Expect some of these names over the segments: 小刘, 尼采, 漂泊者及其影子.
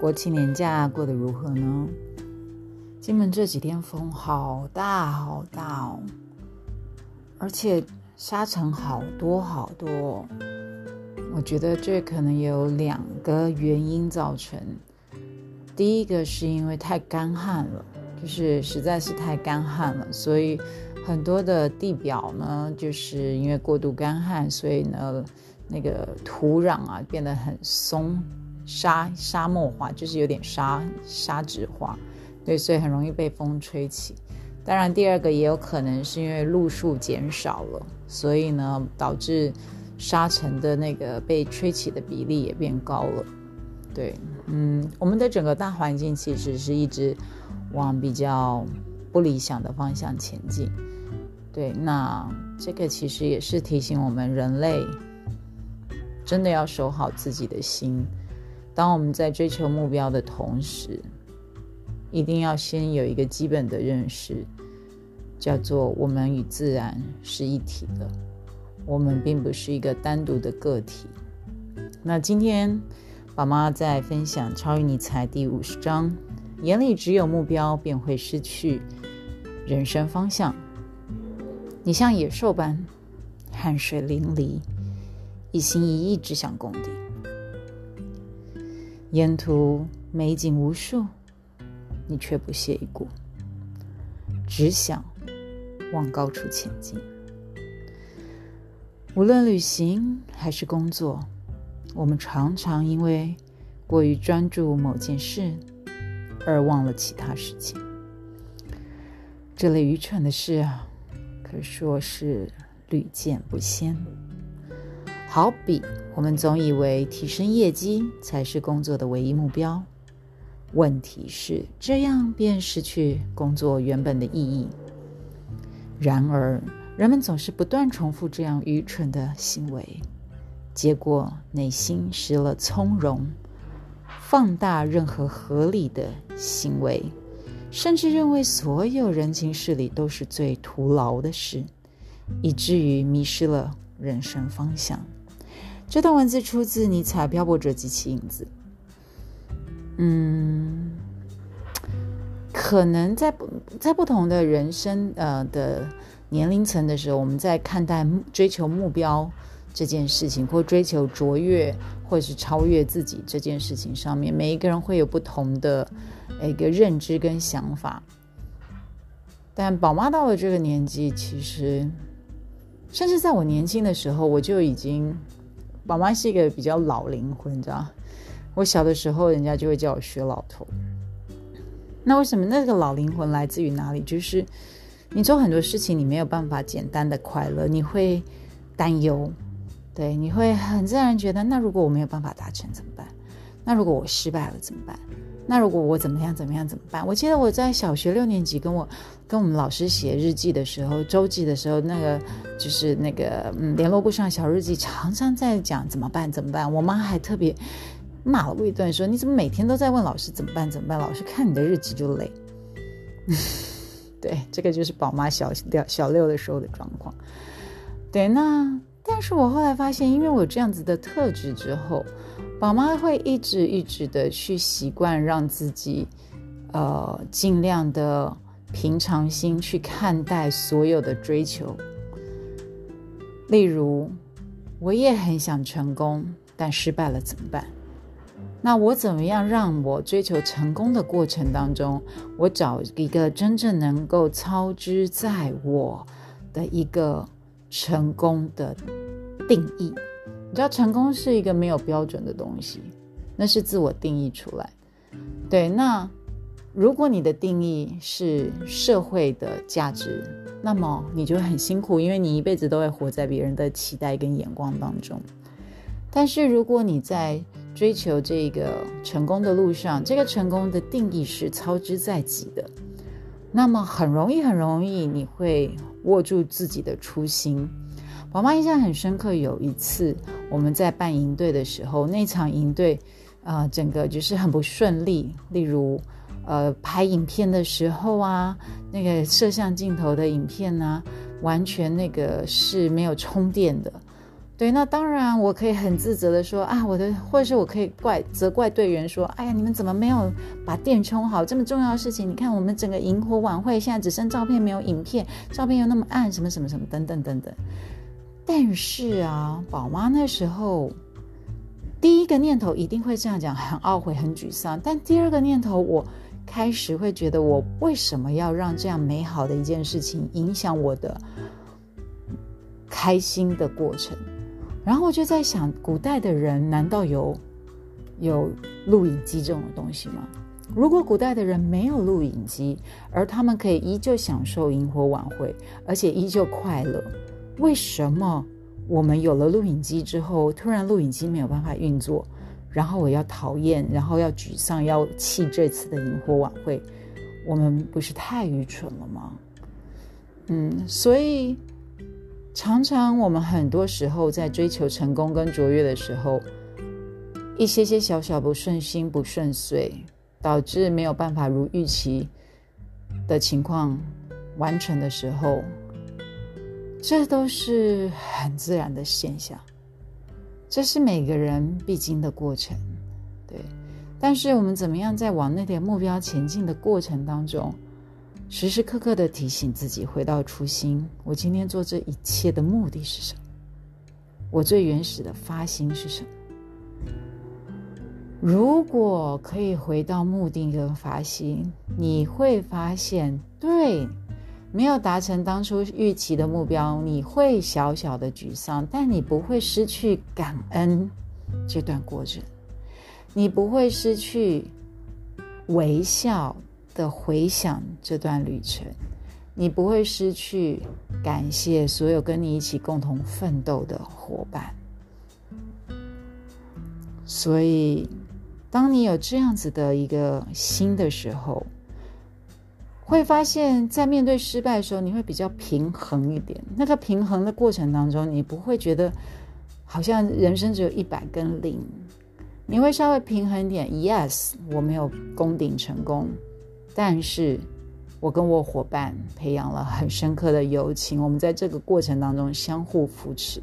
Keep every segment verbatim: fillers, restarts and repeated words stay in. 国庆年假过得如何呢？金门这几天风好大好大哦，而且沙尘好多好多哦。我觉得这可能有两个原因造成。第一个是因为太干旱了，就是实在是太干旱了，所以很多的地表呢，就是因为过度干旱，所以呢，那个土壤啊变得很松，沙沙漠化，就是有点沙沙质化，对，所以很容易被风吹起。当然，第二个也有可能是因为路数减少了，所以呢，导致沙尘的那个被吹起的比例也变高了。对，嗯，我们的整个大环境其实是一直往比较不理想的方向前进。对，那这个其实也是提醒我们，人类真的要守好自己的心。当我们在追求目标的同时，一定要先有一个基本的认识，叫做我们与自然是一体的，我们并不是一个单独的个体。那今天爸妈在分享《超越你才》第五十章，眼里只有目标便会失去人生方向。你像野兽般汗水淋漓，一心一意只想攻顶，沿途美景无数，你却不屑一顾，只想往高处前进。无论旅行还是工作，我们常常因为过于专注某件事而忘了其他事情。这类愚蠢的事啊，可说是屡见不鲜。好比我们总以为提升业绩才是工作的唯一目标，问题是这样便失去工作原本的意义。然而人们总是不断重复这样愚蠢的行为，结果内心失了从容，放大任何合理的行为，甚至认为所有人情事理都是最徒劳的事，以至于迷失了人生方向。这段文字出自尼采《漂泊者及其影子》。嗯，可能在在不同的人生呃的年龄层的时候，我们在看待追求目标这件事情，或追求卓越或是超越自己这件事情上面，每一个人会有不同的一个认知跟想法。但宝妈到了这个年纪，其实甚至在我年轻的时候，我就已经，宝妈是一个比较老灵魂，你知道，我小的时候人家就会叫我薛老头。那为什么那个老灵魂来自于哪里？就是你做很多事情你没有办法简单的快乐，你会担忧，对，你会很自然觉得，那如果我没有办法达成怎么办？那如果我失败了怎么办？那如果我怎么样怎么样怎么办？我记得我在小学六年级跟我跟我们老师写日记的时候，周记的时候，那个就是那个嗯联络簿上小日记，常常在讲怎么办怎么办。我妈还特别骂了我一顿，说你怎么每天都在问老师怎么办怎么办？老师看你的日记就累。对，这个就是宝妈小小六的时候的状况。对，那。但是我后来发现，因为我这样子的特质之后，宝妈会一直一直的去习惯让自己呃，尽量的平常心去看待所有的追求。例如我也很想成功，但失败了怎么办？那我怎么样让我追求成功的过程当中，我找一个真正能够操之在我的一个成功的定义。你知道，成功是一个没有标准的东西，那是自我定义出来。对，那如果你的定义是社会的价值，那么你就很辛苦，因为你一辈子都会活在别人的期待跟眼光当中。但是如果你在追求这个成功的路上，这个成功的定义是操之在己的，那么很容易很容易你会握住自己的初心。宝妈印象很深刻，有一次我们在办营队的时候，那场营队、呃、整个就是很不顺利，例如呃拍影片的时候啊，那个摄像镜头的影片啊，完全那个是没有充电的，对，那当然我可以很自责的说啊，我的，或者是我可以怪责怪队员说，哎呀，你们怎么没有把电充好？这么重要的事情，你看我们整个萤火晚会现在只剩照片没有影片，照片又那么暗，什么什么什么等等等等。但是啊，宝妈那时候第一个念头一定会这样讲，很懊悔，很沮丧。但第二个念头，我开始会觉得，我为什么要让这样美好的一件事情影响我的开心的过程？然后我就在想，古代的人难道有有录影机这种东西吗？如果古代的人没有录影机，而他们可以依旧享受萤火晚会，而且依旧快乐，为什么我们有了录影机之后，突然录影机没有办法运作，然后我要讨厌，然后要沮丧，要气这次的萤火晚会？我们不是太愚蠢了吗？嗯，所以常常我们很多时候在追求成功跟卓越的时候，一些些小小不顺心不顺遂，导致没有办法如预期的情况完成的时候，这都是很自然的现象，这是每个人必经的过程。对，但是我们怎么样在往那点目标前进的过程当中，时时刻刻的提醒自己回到初心，我今天做这一切的目的是什么？我最原始的发心是什么？如果可以回到目的跟发心，你会发现，对，没有达成当初预期的目标，你会小小的沮丧，但你不会失去感恩这段过程，你不会失去微笑的回想这段旅程，你不会失去感谢所有跟你一起共同奋斗的伙伴。所以当你有这样子的一个心的时候，会发现在面对失败的时候，你会比较平衡一点。那个平衡的过程当中，你不会觉得好像人生只有一百跟零，你会稍微平衡一点。 Yes， 我没有攻顶成功，但是我跟我伙伴培养了很深刻的友情，我们在这个过程当中相互扶持，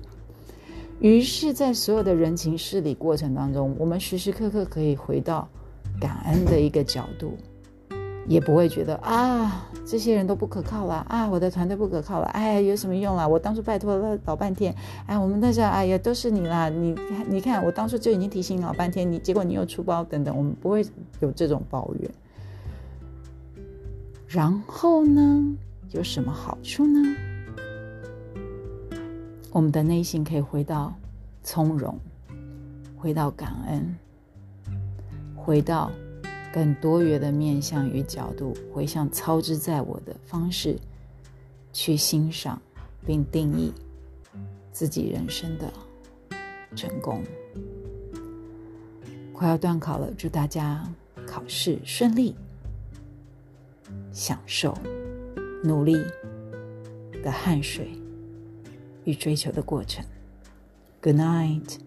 于是在所有的人情事理过程当中，我们时时刻刻可以回到感恩的一个角度，也不会觉得啊，这些人都不可靠了啊，我的团队不可靠了，哎，有什么用啦，我当初拜托了老半天，哎，我们那时候哎呀都是你啦，你你看我当初就已经提醒老半天，你结果你又出包等等，我们不会有这种抱怨。然后呢，有什么好处呢？我们的内心可以回到从容，回到感恩，回到更多元的面向与角度，回向操之在我的方式，去欣赏并定义自己人生的成功。快要段考了，祝大家考试顺利，享受努力的汗水与追求的过程。Good night.